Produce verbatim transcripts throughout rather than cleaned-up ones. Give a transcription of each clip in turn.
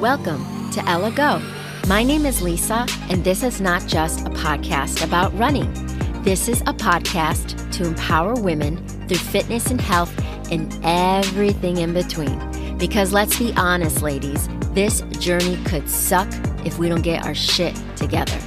Welcome to Ella Go. My name is Lisa, and this is not just a podcast about running. This is a podcast to empower women through fitness and health and everything in between. Because let's be honest, ladies, this journey could suck if we don't get our shit together.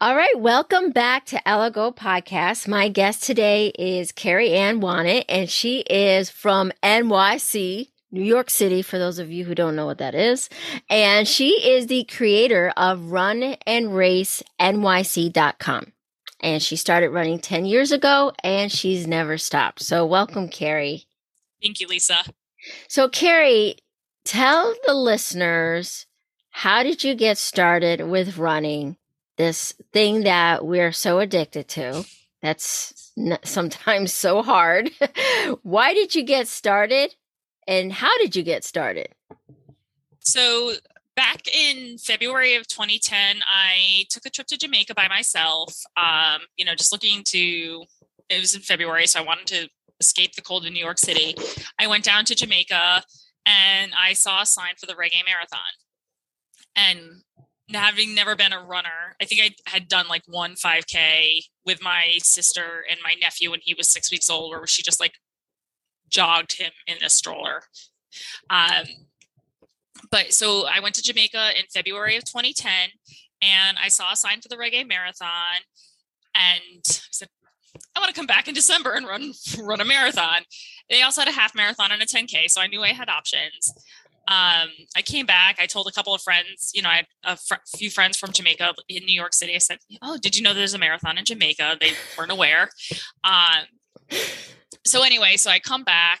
All right, welcome back to Ella Go Podcast. My guest today is Kari-Ann Wanat, and she is from N Y C, New York City, for those of you who don't know what that is. And she is the creator of Run And Race N Y C dot com. And she started running ten years ago, and she's never stopped. So welcome, Kari. Thank you, Lisa. So Kari, tell the listeners, how did you get started with running? This thing that we're so addicted to, that's sometimes so hard. Why did you get started and how did you get started? So back in February of twenty ten, I took a trip to Jamaica by myself, um, you know, just looking to, it was in February, so I wanted to escape the cold in New York City. I went down to Jamaica and I saw a sign for the Reggae Marathon. And having never been a runner, I think I had done like one five K with my sister and my nephew when he was six weeks old, where she just like jogged him in a stroller. Um, but so I went to Jamaica in February of twenty ten, and I saw a sign for the Reggae Marathon, and I said, I want to come back in December and run, run a marathon. They also had a half marathon and a ten K. So I knew I had options. Um, I came back, I told a couple of friends, you know, I had a fr- few friends from Jamaica in New York City. I said, oh, did you know there's a marathon in Jamaica? They weren't aware. Um, so anyway, so I come back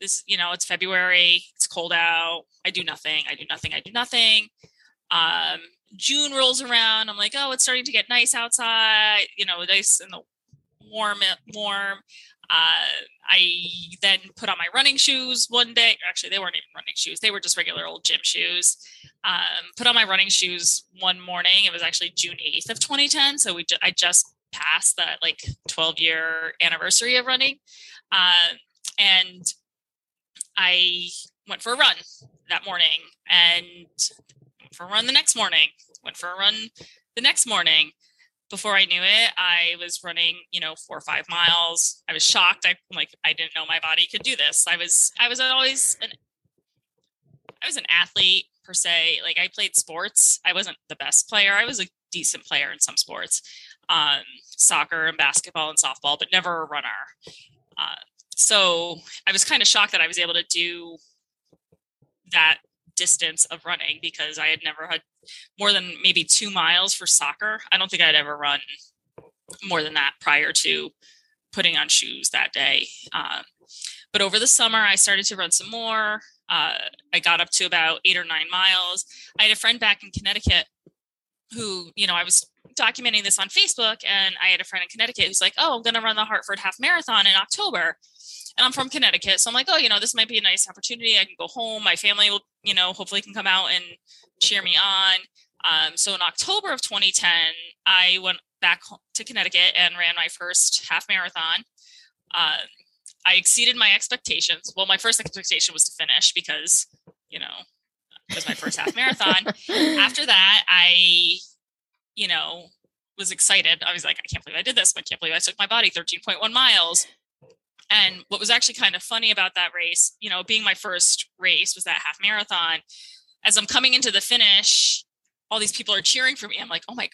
this, you know, it's February, it's cold out. I do nothing. I do nothing. I do nothing. Um, June rolls around. I'm like, oh, it's starting to get nice outside, you know, nice and the warm, warm. Uh, I then put on my running shoes one day. Actually, they weren't even running shoes. They were just regular old gym shoes. Um, put on my running shoes one morning. It was actually June eighth of twenty ten. So we, ju- I just passed that like twelve year anniversary of running. Uh, and I went for a run that morning and went for a run the next morning, went for a run the next morning. Before I knew it, I was running, you know, four or five miles. I was shocked. I like, I didn't know my body could do this. I was, I was always an, I was an athlete per se. Like I played sports. I wasn't the best player. I was a decent player in some sports, um, soccer and basketball and softball, but never a runner. Uh, so I was kind of shocked that I was able to do that distance of running, because I had never had more than maybe two miles for soccer. I don't think I'd ever run more than that prior to putting on shoes that day. Um, but over the summer, I started to run some more. Uh, I got up to about eight or nine miles. I had a friend back in Connecticut who, you know, I was documenting this on Facebook, and I had a friend in Connecticut who's like, oh, I'm going to run the Hartford Half Marathon in October. And I'm from Connecticut. So I'm like, oh, you know, this might be a nice opportunity. I can go home. My family will, you know, hopefully can come out and cheer me on. Um, so in October of twenty ten, I went back to Connecticut and ran my first half marathon. Uh, I exceeded my expectations. Well, my first expectation was to finish, because, you know, it was my first half marathon. After that, I, you know, was excited. I was like, I can't believe I did this. I can't believe I took my body thirteen point one miles. And what was actually kind of funny about that race, you know, being my first race, was that half marathon. As I'm coming into the finish, all these people are cheering for me. I'm like, oh my,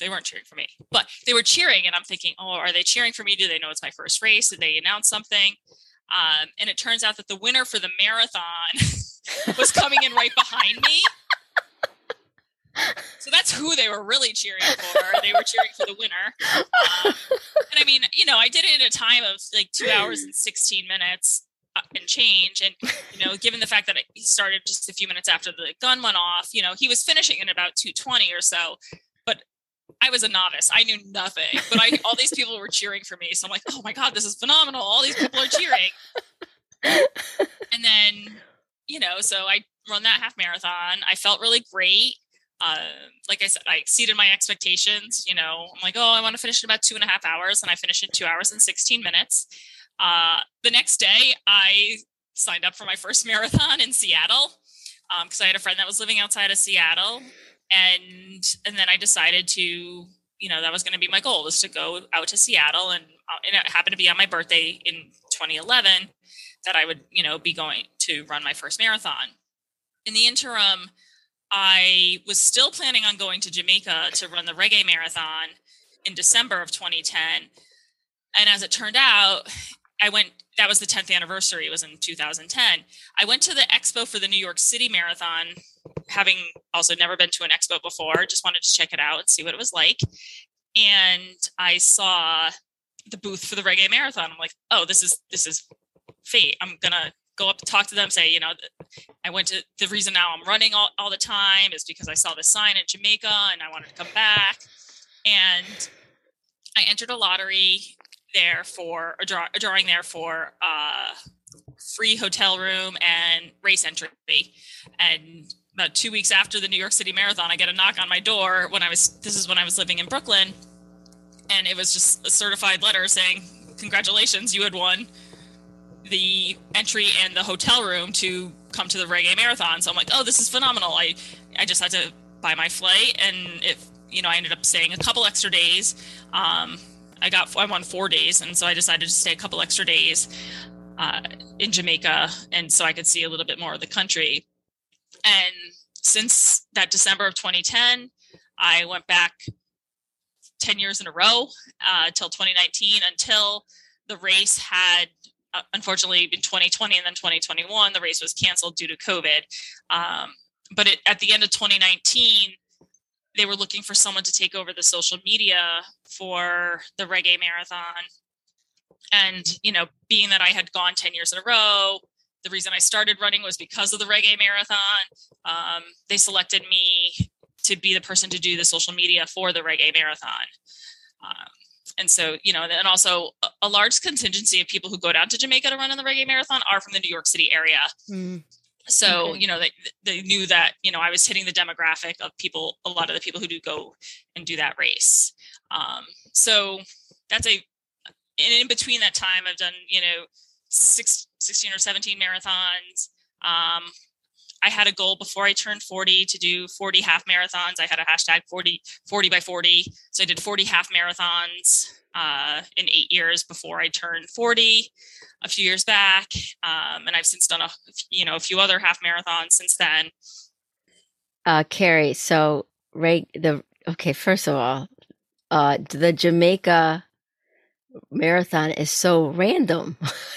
they weren't cheering for me, but they were cheering. And I'm thinking, oh, are they cheering for me? Do they know it's my first race? Did they announce something? Um, and it turns out that the winner for the marathon was coming in right behind me. So that's who they were really cheering for. They were cheering for the winner. Um, and I mean, you know, I did it in a time of like two hours and sixteen minutes and change. And, you know, given the fact that it started just a few minutes after the gun went off, you know, he was finishing in about two twenty or so, but I was a novice. I knew nothing, but I, all these people were cheering for me. So I'm like, oh my God, this is phenomenal. All these people are cheering. And then, you know, so I run that half marathon. I felt really great. uh, like I said, I exceeded my expectations. You know, I'm like, oh, I want to finish in about two and a half hours. And I finished in two hours and sixteen minutes. Uh, the next day I signed up for my first marathon in Seattle. Um, cause I had a friend that was living outside of Seattle, and, and then I decided to, you know, that was going to be my goal, was to go out to Seattle. And, uh, and it happened to be on my birthday in twenty eleven that I would, you know, be going to run my first marathon. In the interim, I was still planning on going to Jamaica to run the Reggae Marathon in December of twenty ten. And as it turned out, I went, that was the tenth anniversary. It was in two thousand ten. I went to the expo for the New York City Marathon, having also never been to an expo before, just wanted to check it out and see what it was like. And I saw the booth for the Reggae Marathon. I'm like, oh, this is, this is fate. I'm going to go up, talk to them, say, you know, I went to, the reason now I'm running all, all the time is because I saw this sign in Jamaica and I wanted to come back. And I entered a lottery there for a, draw, a drawing there for uh free hotel room and race entry. And about two weeks after the New York City Marathon, I get a knock on my door when I was, this is when I was living in Brooklyn. And it was just a certified letter saying, congratulations, you had won the entry and the hotel room to come to the Reggae Marathon. So I'm like, oh, this is phenomenal. I, I just had to buy my flight. And if, you know, I ended up staying a couple extra days. Um, I got, I won four days. And so I decided to stay a couple extra days uh, in Jamaica. And so I could see a little bit more of the country. And since that December of twenty ten, I went back ten years in a row uh, till twenty nineteen, until the race had, uh, unfortunately in twenty twenty and then twenty twenty-one, the race was canceled due to COVID. Um, but it, at the end of twenty nineteen, they were looking for someone to take over the social media for the Reggae Marathon. And, you know, being that I had gone ten years in a row, the reason I started running was because of the Reggae Marathon. Um, they selected me to be the person to do the social media for the Reggae Marathon. Um, and so, you know, and also a large contingency of people who go down to Jamaica to run in the Reggae Marathon are from the New York City area. Mm. So, okay. You know, they, they knew that, you know, I was hitting the demographic of people, a lot of the people who do go and do that race. Um, so that's a, and in between that time, I've done, you know, six, sixteen or seventeen marathons. Um, I had a goal before I turned forty to do forty half marathons. I had a hashtag forty, forty by forty. So I did forty half marathons uh, in eight years before I turned forty a few years back. Um, and I've since done a, you know, a few other half marathons since then. Uh, Kari, so right, the, okay, first of all, uh, the Jamaica Marathon is so random.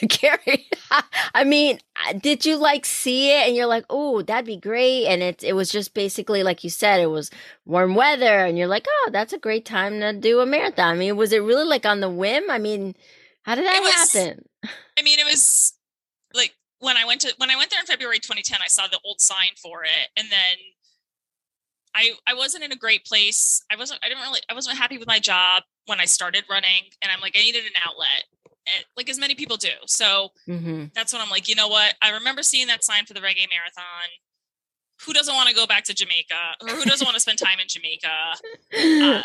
Kari, I mean, did you like see it and you're like, oh, that'd be great? And it it was just basically, like you said, it was warm weather and you're like, oh, that's a great time to do a marathon. I mean, was it really like on the whim? I mean, how did that was, happen? I mean, it was like when I went to when I went there in February twenty ten, I saw the old sign for it, and then I, I wasn't in a great place. I wasn't, I didn't really, I wasn't happy with my job when I started running, and I'm like, I needed an outlet, and, like as many people do. So mm-hmm. That's when I'm like, you know what? I remember seeing that sign for the Reggae Marathon. Who doesn't want to go back to Jamaica, or who doesn't want to spend time in Jamaica? Uh,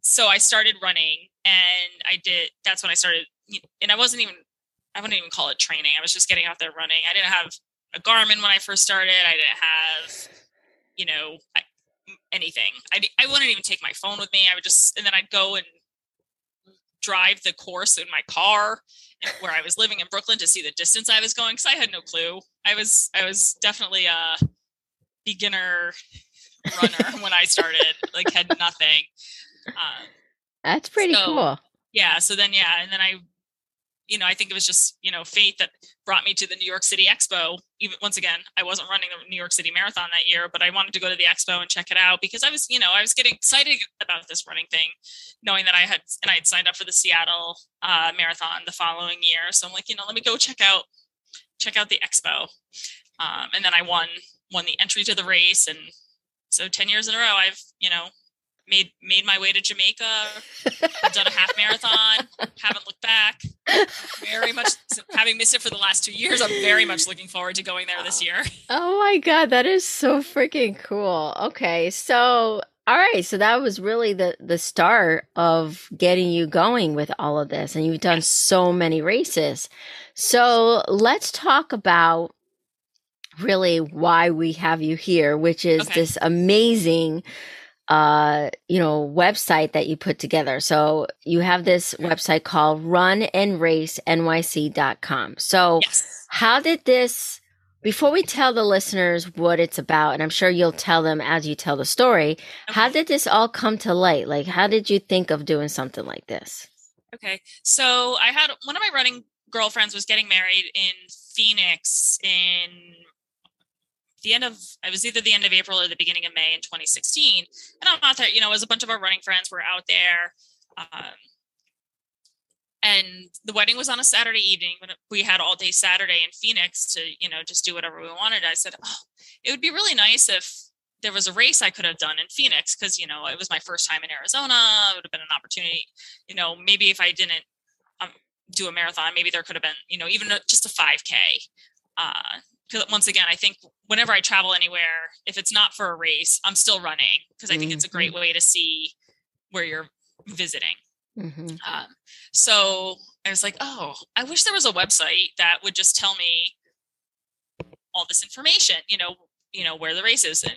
so I started running, and I did, that's when I started. And I wasn't even, I wouldn't even call it training. I was just getting out there running. I didn't have a Garmin when I first started. I didn't have, you know, I, anything. I, I wouldn't even take my phone with me. I would just, and then I'd go and drive the course in my car where I was living in Brooklyn to see the distance I was going. Cause I had no clue. I was, I was definitely a beginner runner when I started, like had nothing. Um, That's pretty so, cool. Yeah. So then, yeah. And then I, you know, I think it was just, you know, fate that brought me to the New York City Expo. Even once again, I wasn't running the New York City Marathon that year, but I wanted to go to the expo and check it out because I was, you know, I was getting excited about this running thing, knowing that I had, and I had signed up for the Seattle uh, Marathon the following year. So I'm like, you know, let me go check out, check out the expo. Um, and then I won, won the entry to the race. And so ten years in a row, I've, you know, made made my way to Jamaica. I've done a half marathon. Haven't looked back. Very much, having missed it for the last two years, I'm very much looking forward to going there this year. Oh my God, that is so freaking cool. Okay, so all right, so that was really the the start of getting you going with all of this, and you've done so many races. So let's talk about really why we have you here, which is okay. this amazing uh, you know, website that you put together. So you have this website called run and race N Y C dot com. So yes. how did this, before we tell the listeners what it's about, and I'm sure you'll tell them as you tell the story, okay. how did this all come to light? Like, how did you think of doing something like this? Okay. So I had, one of my running girlfriends was getting married in Phoenix in the end of, I was either the end of April or the beginning of May in twenty sixteen. And I'm out there, you know, as a bunch of our running friends were out there. Um, and the wedding was on a Saturday evening, but we had all day Saturday in Phoenix to, you know, just do whatever we wanted. I said, oh, it would be really nice if there was a race I could have done in Phoenix. Cause you know, it was my first time in Arizona. It would have been an opportunity, you know, maybe if I didn't um, do a marathon, maybe there could have been, you know, even just a five K, uh, because once again, I think whenever I travel anywhere, if it's not for a race, I'm still running because I think mm-hmm. it's a great way to see where you're visiting. Mm-hmm. Um, so I was like, oh, I wish there was a website that would just tell me all this information, you know, you know, where the race is and,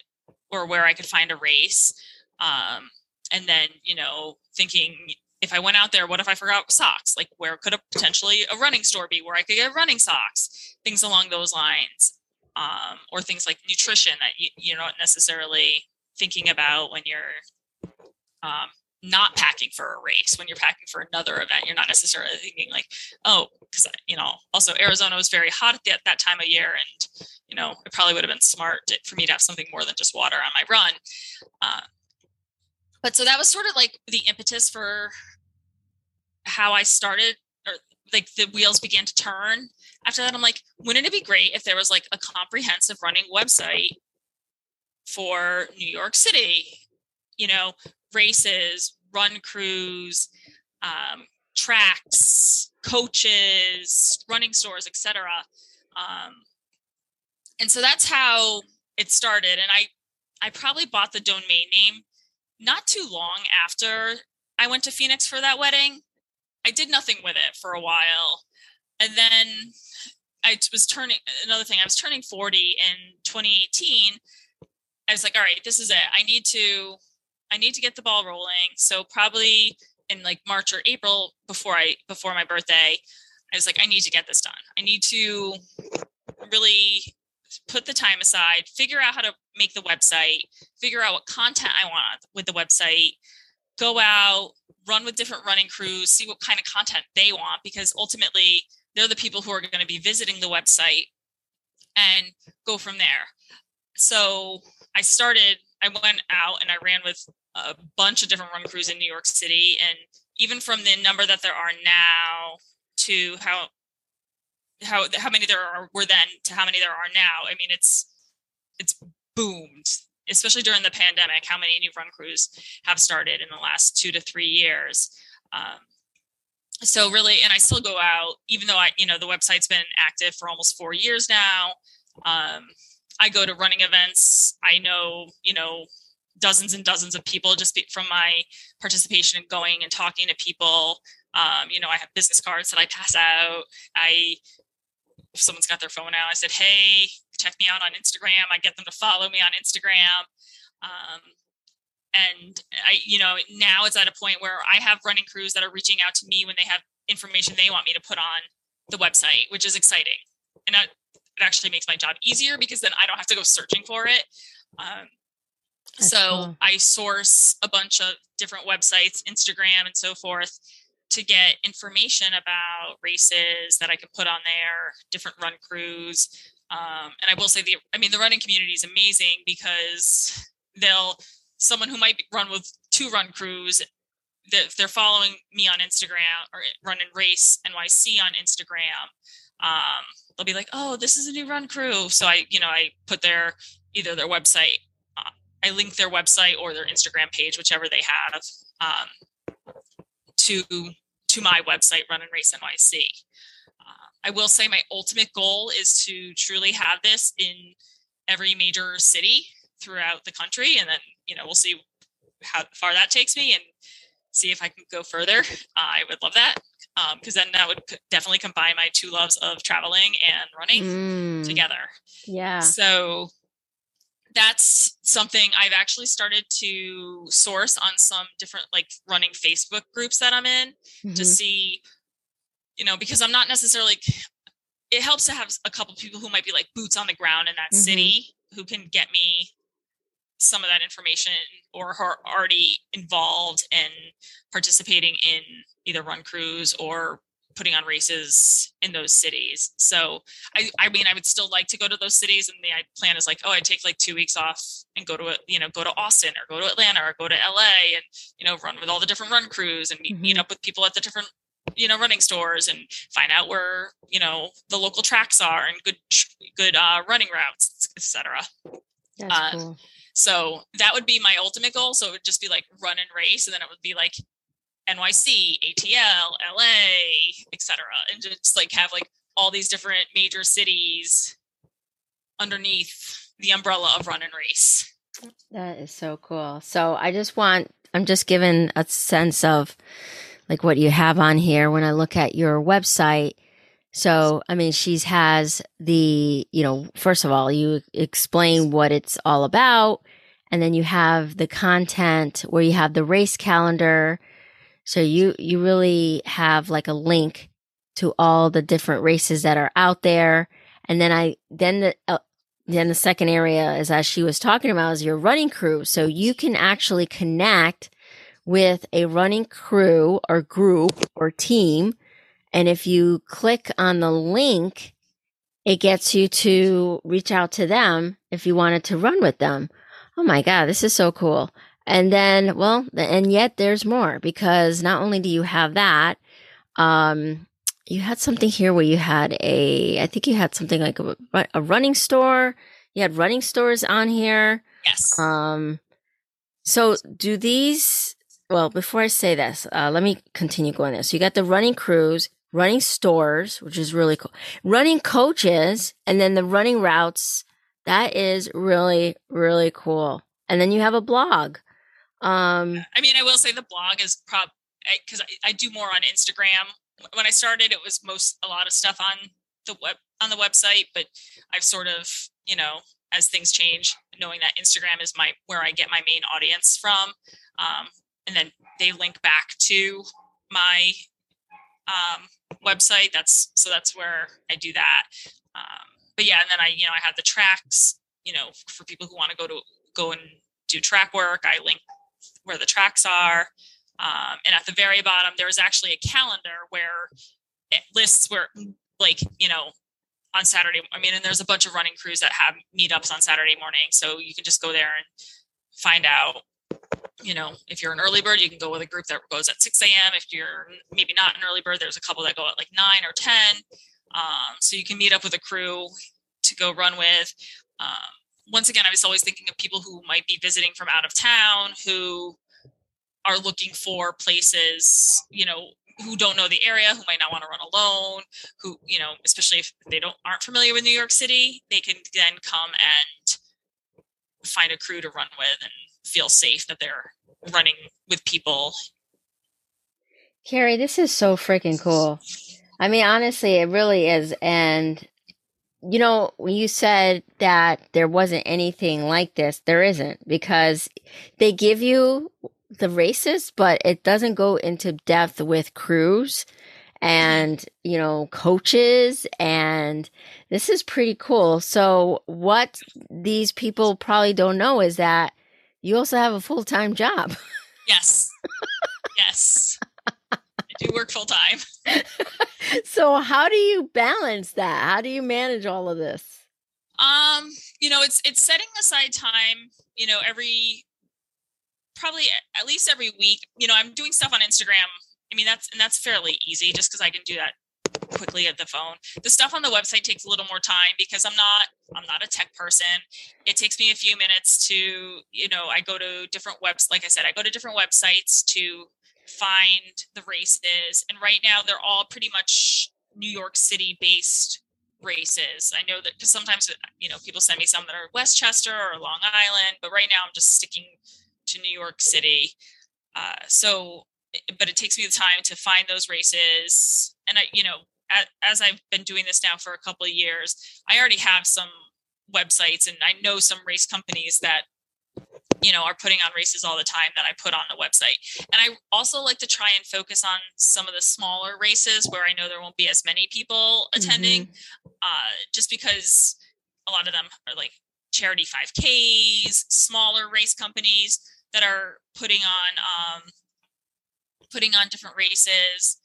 or where I could find a race. Um, and then, you know, thinking if I went out there, what if I forgot socks? Like where could a potentially a running store be where I could get running socks? Things along those lines, um, or things like nutrition that you, you're not necessarily thinking about when you're um, not packing for a race. When you're packing for another event, you're not necessarily thinking like, oh, because, you know, also Arizona was very hot at that, that time of year. And, you know, it probably would have been smart to, for me to have something more than just water on my run. Uh, but so that was sort of like the impetus for how I started, or like the wheels began to turn. After that, I'm like, wouldn't it be great if there was like a comprehensive running website for New York City, you know, races, run crews, um, tracks, coaches, running stores, et cetera. Um, and so that's how it started. And I, I probably bought the domain name not too long after I went to Phoenix for that wedding. I did nothing with it for a while. And then I was turning, another thing, I was turning forty in twenty eighteen. I was like, all right, this is it. I need to, I need to get the ball rolling. So probably in like March or April before I, before my birthday, I was like, I need to get this done. I need to really put the time aside, figure out how to make the website, figure out what content I want with the website, go out, run with different running crews, see what kind of content they want, because ultimately they're the people who are going to be visiting the website, and go from there. So I started, I went out and I ran with a bunch of different run crews in New York City. And even from the number that there are now to how, how, how many there are, were then to how many there are now. I mean, it's, it's boomed, especially during the pandemic, how many new run crews have started in the last two to three years. Um, So really, and I still go out, even though I, you know, the website's been active for almost four years now. Um, I go to running events. I know, you know, dozens and dozens of people just be, from my participation and going and talking to people. Um, you know, I have business cards that I pass out. I, if someone's got their phone out, I said, hey, check me out on Instagram. I get them to follow me on Instagram. Um, And I, you know, now it's at a point where I have running crews that are reaching out to me when they have information they want me to put on the website, which is exciting. And that it actually makes my job easier because then I don't have to go searching for it. Um, so cool. I source a bunch of different websites, Instagram and so forth, to get information about races that I can put on there, different run crews. Um, and I will say the, I mean, the running community is amazing because they'll, someone who might run with two run crews, they're following me on Instagram or Run and Race N Y C on Instagram. Um, they'll be like, oh, this is a new run crew. So I, you know, I put their, either their website I link their website or their Instagram page, whichever they have, um, to, to my website, Run and Race N Y C. Uh, I will say my ultimate goal is to truly have this in every major city throughout the country. And then, you know, we'll see how far that takes me and see if I can go further. Uh, I would love that. Um, cause then that would definitely combine my two loves of traveling and running mm. together. Yeah. So that's something I've actually started to source on some different like running Facebook groups that I'm in mm-hmm. to see, you know, because I'm not necessarily, it helps to have a couple people who might be like boots on the ground in that mm-hmm. city who can get me some of that information or are already involved in participating in either run crews or putting on races in those cities. So I, I mean, I would still like to go to those cities. And the plan is like, oh, I take like two weeks off and go to, you know, go to Austin or go to Atlanta or go to L A and, you know, run with all the different run crews and meet, mm-hmm. meet up with people at the different, you know, running stores and find out where, you know, the local tracks are and good, good uh, running routes, et cetera. That's um, cool. So that would be my ultimate goal. So it would just be like run and race. And then it would be like N Y C, A T L, L A, et cetera. And just like have like all these different major cities underneath the umbrella of run and race. That is so cool. So I just want, I'm just given a sense of like what you have on here when I look at your website. So, I mean, she's has the, you know, first of all, you explain what it's all about, and then you have the content where you have the race calendar. So you, you really have like a link to all the different races that are out there. And then I, then the, uh, then the second area is, as she was talking about, is your running crew. So you can actually connect with a running crew or group or team. And if you click on the link, it gets you to reach out to them if you wanted to run with them. Oh my God, this is so cool. And then, well, and yet there's more, because not only do you have that, um, you had something here where you had a, I think you had something like a, a running store. You had running stores on here. Yes. Um, so do these, well, before I say this, uh, let me continue going there. So you got the running crews, running stores, which is really cool, running coaches, and then the running routes. That is really, really cool. And then you have a blog. Um, I mean, I will say the blog is prob because I, I do more on Instagram. When I started, it was most a lot of stuff on the web on the website, but I've sort of, you know, as things change, knowing that Instagram is my where I get my main audience from, um, and then they link back to my um, website. That's so that's where I do that. Um, but yeah, and then I, you know, I have the tracks, you know, for people who want to go to go and do track work. I link where the tracks are. Um, and at the very bottom, there is actually a calendar where it lists where, like, you know, on Saturday, I mean, and there's a bunch of running crews that have meetups on Saturday morning. So you can just go there and find out, you know, if you're an early bird, you can go with a group that goes at six a.m. If you're maybe not an early bird, there's a couple that go at like nine or ten. Um, so you can meet up with a crew to go run with. Um, Once again, I was always thinking of people who might be visiting from out of town, who are looking for places, you know, who don't know the area, who might not want to run alone, who, you know, especially if they don't aren't familiar with New York City, they can then come and find a crew to run with and feel safe that they're running with people. Kari, this is so freaking cool. I mean, honestly, it really is. And you know, when you said that there wasn't anything like this, there isn't, because they give you the races, but it doesn't go into depth with crews and, you know, coaches. And this is pretty cool. So what these people probably don't know is that you also have a full-time job. Yes. Yes. I do work full time. So how do you balance that? How do you manage all of this? Um, you know, it's, it's setting aside time, you know, every, probably at least every week, you know, I'm doing stuff on Instagram. I mean, that's, and that's fairly easy just cause I can do that quickly at the phone. The stuff on the website takes a little more time because I'm not, I'm not a tech person. It takes me a few minutes to, you know, I go to different webs. Like I said, I go to different websites to find the races. And right now they're all pretty much New York City based races. I know that because sometimes, you know, people send me some that are Westchester or Long Island, but right now I'm just sticking to New York City. Uh, so, but it takes me the time to find those races. And I, you know, as, as I've been doing this now for a couple of years, I already have some websites and I know some race companies that, you know, are putting on races all the time that I put on the website. And I also like to try and focus on some of the smaller races where I know there won't be as many people attending, mm-hmm. uh, just because a lot of them are like charity five Ks, smaller race companies that are putting on, um, putting on different races.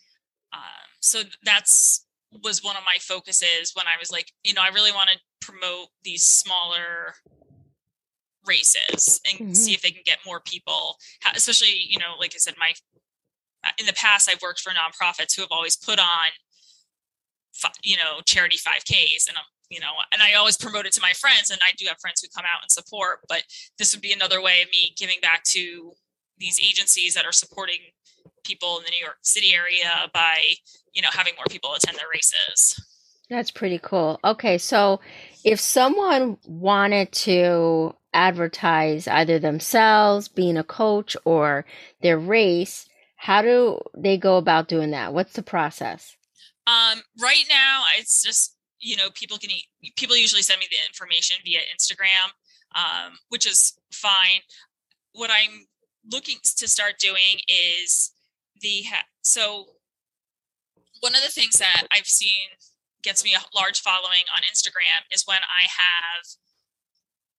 Um, so that's, was one of my focuses when I was like, you know, I really want to promote these smaller races and mm-hmm. see if they can get more people, especially, you know, like I said, my, in the past, I've worked for nonprofits who have always put on, you know, charity five Ks, and I'm, you know, and I always promote it to my friends, and I do have friends who come out and support, but this would be another way of me giving back to these agencies that are supporting people in the New York City area by, you know, having more people attend their races. That's pretty cool. Okay. So if someone wanted to advertise either themselves, being a coach, or their race, how do they go about doing that? What's the process? Um, right now it's just, you know, people can, people usually send me the information via Instagram, um, which is fine. What I'm looking to start doing is the, so one of the things that I've seen gets me a large following on Instagram is when I have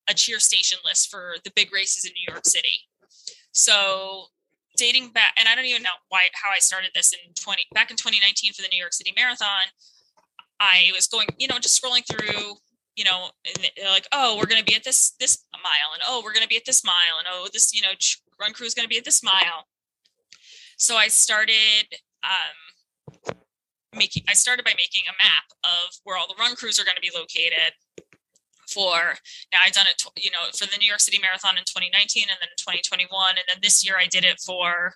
a cheer station list for the big races in New York City. So dating back, and I don't even know why, how I started this in twenty back in twenty nineteen for the New York City Marathon, I was going, you know, just scrolling through, you know, and like, oh, we're going to be at this, this mile. And, oh, we're going to be at this mile. And, oh, this, you know, run crew is going to be at this mile. So I started, um, making, I started by making a map of where all the run crews are going to be located for. Now I've done it, you know, for the New York City Marathon in twenty nineteen and then in twenty twenty-one. And then this year I did it for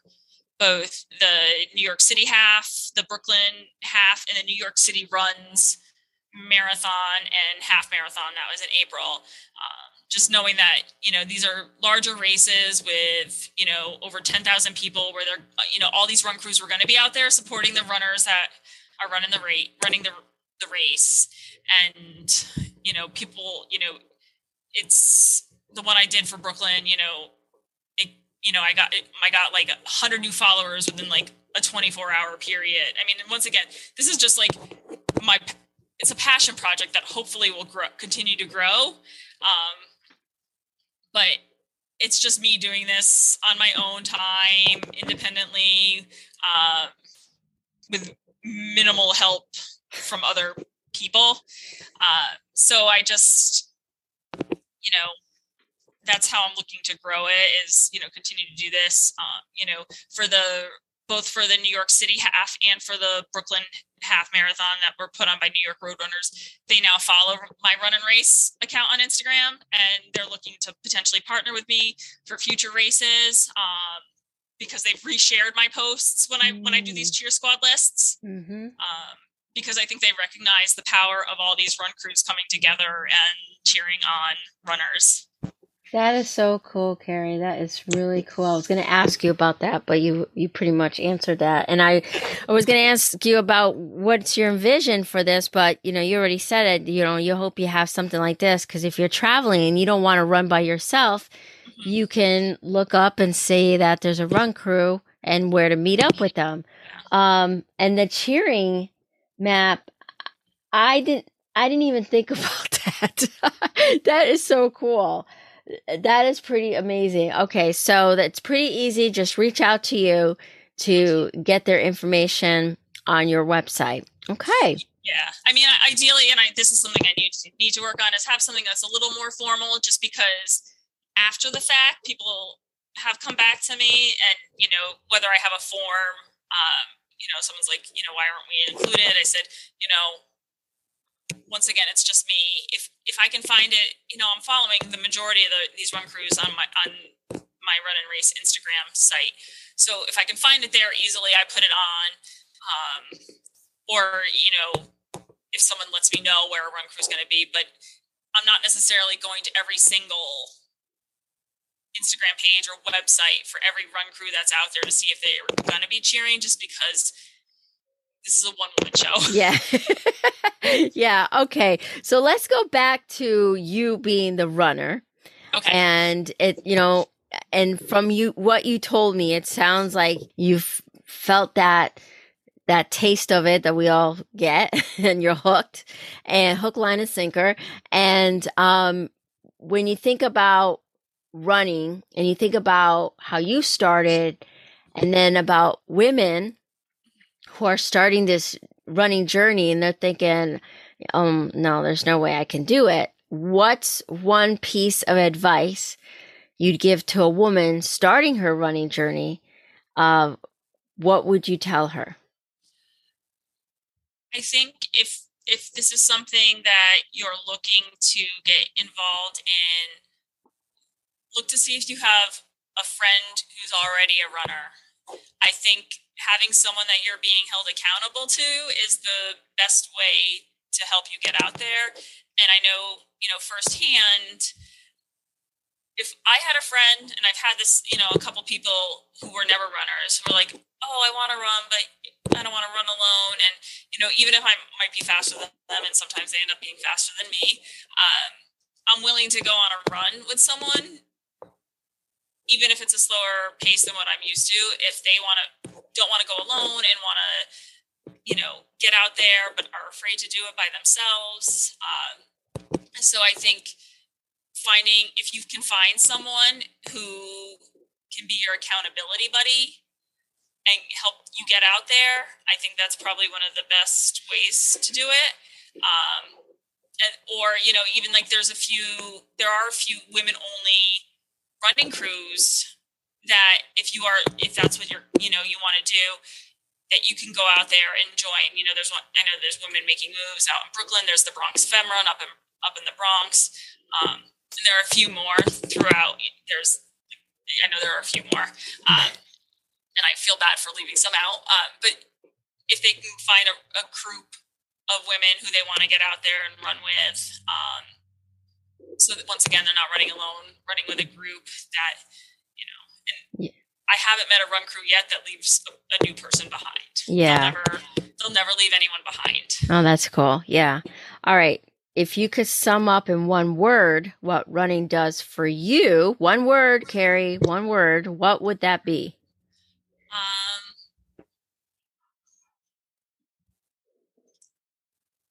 both the New York City half, the Brooklyn half, and the New York City Runs marathon and half marathon. That was in April. Um, just knowing that, you know, these are larger races with, you know, over ten thousand people where they're, you know, all these run crews were going to be out there supporting the runners that are running the race, running the, the race. And, you know, people, you know, it's the one I did for Brooklyn, you know, it, you know, I got, I got like a hundred new followers within like a twenty-four hour period. I mean, and once again, this is just like my, it's a passion project that hopefully will grow, continue to grow. Um, but it's just me doing this on my own time, independently, uh, with minimal help from other people. Uh, so I just, you know, that's how I'm looking to grow it is, you know, continue to do this, uh, you know, for the, both for the New York City half and for the Brooklyn half marathon that were put on by New York Road Runners. They now follow my Run and Race account on Instagram, and they're looking to potentially partner with me for future races. Um, because they've reshared my posts when I, mm. when I do these cheer squad lists, mm-hmm. um, because I think they recognize the power of all these run crews coming together and cheering on runners. That is so cool, Kari. That is really cool. I was going to ask you about that, but you, you pretty much answered that. And I, I was going to ask you about what's your vision for this, but you know, you already said it, you know, you hope you have something like this. Cause if you're traveling and you don't want to run by yourself, mm-hmm. you can look up and see that there's a run crew and where to meet up with them. Um, and the cheering map, I didn't, I didn't even think about that. That is so cool. That is pretty amazing. Okay, so that's pretty easy. Just reach out to you to get their information on your website. Okay. Yeah, I mean, ideally, and I, this is something I need to, need to work on, is have something that's a little more formal, just because after the fact, people have come back to me and, you know, whether I have a form, um, you know, someone's like, you know, why aren't we included? I said, you know, once again, it's just me. If, if I can find it, you know, I'm following the majority of the, these run crews on my, on my Run and Race Instagram site. So if I can find it there easily, I put it on, um, or, you know, if someone lets me know where a run crew is going to be, but I'm not necessarily going to every single Instagram page or website for every run crew that's out there to see if they're going to be cheering, just because this is a one-woman show. Yeah. Yeah. Okay. So let's go back to you being the runner. Okay. And it, you know, and from you, what you told me, it sounds like you've felt that, that taste of it that we all get, and you're hooked, and hook, line, and sinker. And um, when you think about running and you think about how you started, and then about women who are starting this running journey and they're thinking, um, no, there's no way I can do it. What's one piece of advice you'd give to a woman starting her running journey? Uh, what would you tell her? I think if if this is something that you're looking to get involved in, look to see if you have a friend who's already a runner. I think having someone that you're being held accountable to is the best way to help you get out there. And I know, you know, firsthand, if I had a friend, and I've had this, you know, a couple people who were never runners who were like, oh, I want to run, but I don't want to run alone. And, you know, even if I might be faster than them, and sometimes they end up being faster than me, um, I'm willing to go on a run with someone, even if it's a slower pace than what I'm used to, if they want to, don't want to go alone and want to, you know, get out there, but are afraid to do it by themselves. Um, so I think finding, if you can find someone who can be your accountability buddy and help you get out there, I think that's probably one of the best ways to do it. Um, and, or, you know, even like there's a few, there are a few women only running crews that if you are, if that's what you're, you know, you want to do, that you can go out there and join. You know, there's one, I know there's Women Making Moves out in Brooklyn. There's the Bronx Fem Run up in, up in the Bronx. Um, and there are a few more throughout. There's, I know there are a few more. Um, And I feel bad for leaving some out. Um, but if they can find a, a group of women who they want to get out there and run with, um, so that once again, they're not running alone, running with a group that, you know, and yeah. I haven't met a run crew yet that leaves a, a new person behind. Yeah. They'll never, they'll never leave anyone behind. Oh, that's cool. Yeah. All right. If you could sum up in one word what running does for you, one word, Kari, one word, what would that be? Um,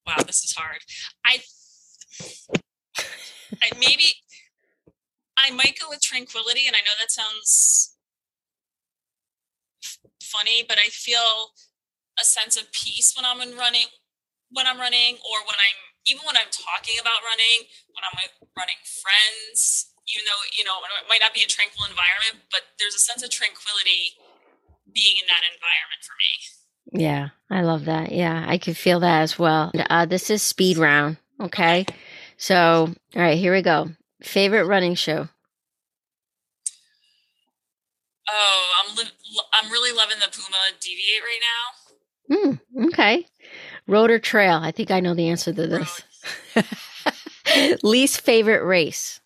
wow, this is hard. I, I maybe I might go with tranquility, and I know that sounds funny, but I feel a sense of peace when I'm in running, when I'm running, or when I'm even when I'm talking about running, when I'm with running friends. Even though, you know, it might not be a tranquil environment, but there's a sense of tranquility being in that environment for me. Yeah, I love that. Yeah, I can feel that as well. Uh, this is speed round. Okay. So, all right, here we go. Favorite running shoe? Oh, I'm li- I'm really loving the Puma Deviate right now. Mm, okay. Road or trail? I think I know the answer to this. Least favorite race?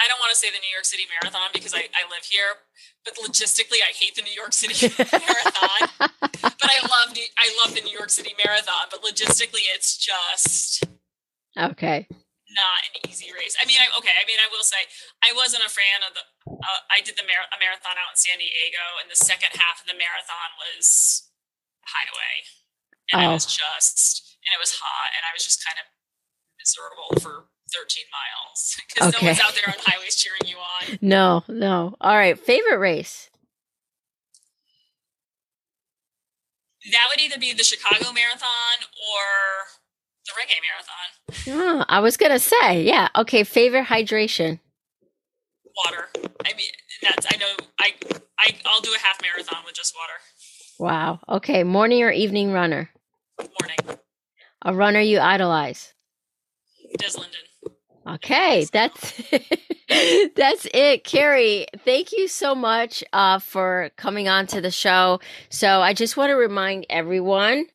I don't want to say the New York City Marathon because I, I live here, but logistically I hate the New York City Marathon, but I love, I love the New York City Marathon, but logistically it's just okay. Not an easy race. I mean, I, okay. I mean, I will say I wasn't a fan of the, uh, I did the mar- a marathon out in San Diego, and the second half of the marathon was highway, and oh. I was just, and it was hot, and I was just kind of miserable for thirteen miles because okay. No one's out there on highways cheering you on. No, no. All right. Favorite race? That would either be the Chicago Marathon or the Reggae Marathon. Oh, I was going to say, yeah. Okay. Favorite hydration? water. I mean, that's, I know I, I I'll do a half marathon with just water. Wow. Okay. Morning or evening runner? Morning. A runner you idolize? Des Linden. Okay. That's, that's it. Kari, thank you so much uh, for coming on to the show. So I just want to remind everyone,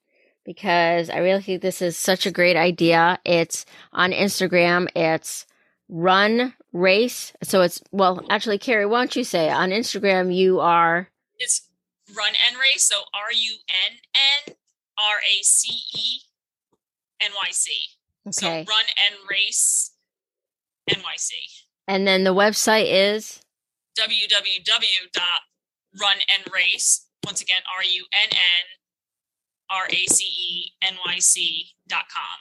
because I really think this is such a great idea. It's on Instagram. It's Run Race. So it's, well, actually, Kari, why don't you say on Instagram you are? It's Run and Race. So R U N N R A C E N Y C. Okay. So Run and Race N Y C. And then the website is w w w dot run and race, once again, R U N N R A C E N Y C dot com.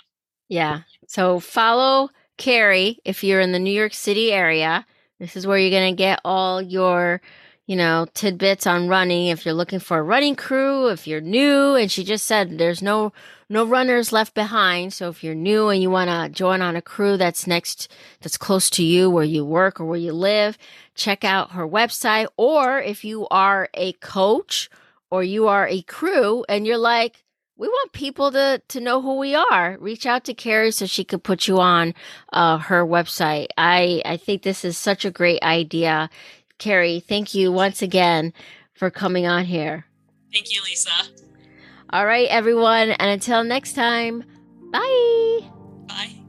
Yeah. So follow Kari if you're in the New York City area. This is where you're going to get all your, you know, tidbits on running. If you're looking for a running crew, if you're new, and she just said there's no no runners left behind. So if you're new and you want to join on a crew that's next, that's close to you, where you work or where you live, check out her website. Or if you are a coach or you are a crew and you're like, we want people to, to know who we are, reach out to Kari so she could put you on uh, her website. I, I think this is such a great idea. Kari, thank you once again for coming on here. Thank you, Lisa. All right, everyone. And until next time, bye. Bye.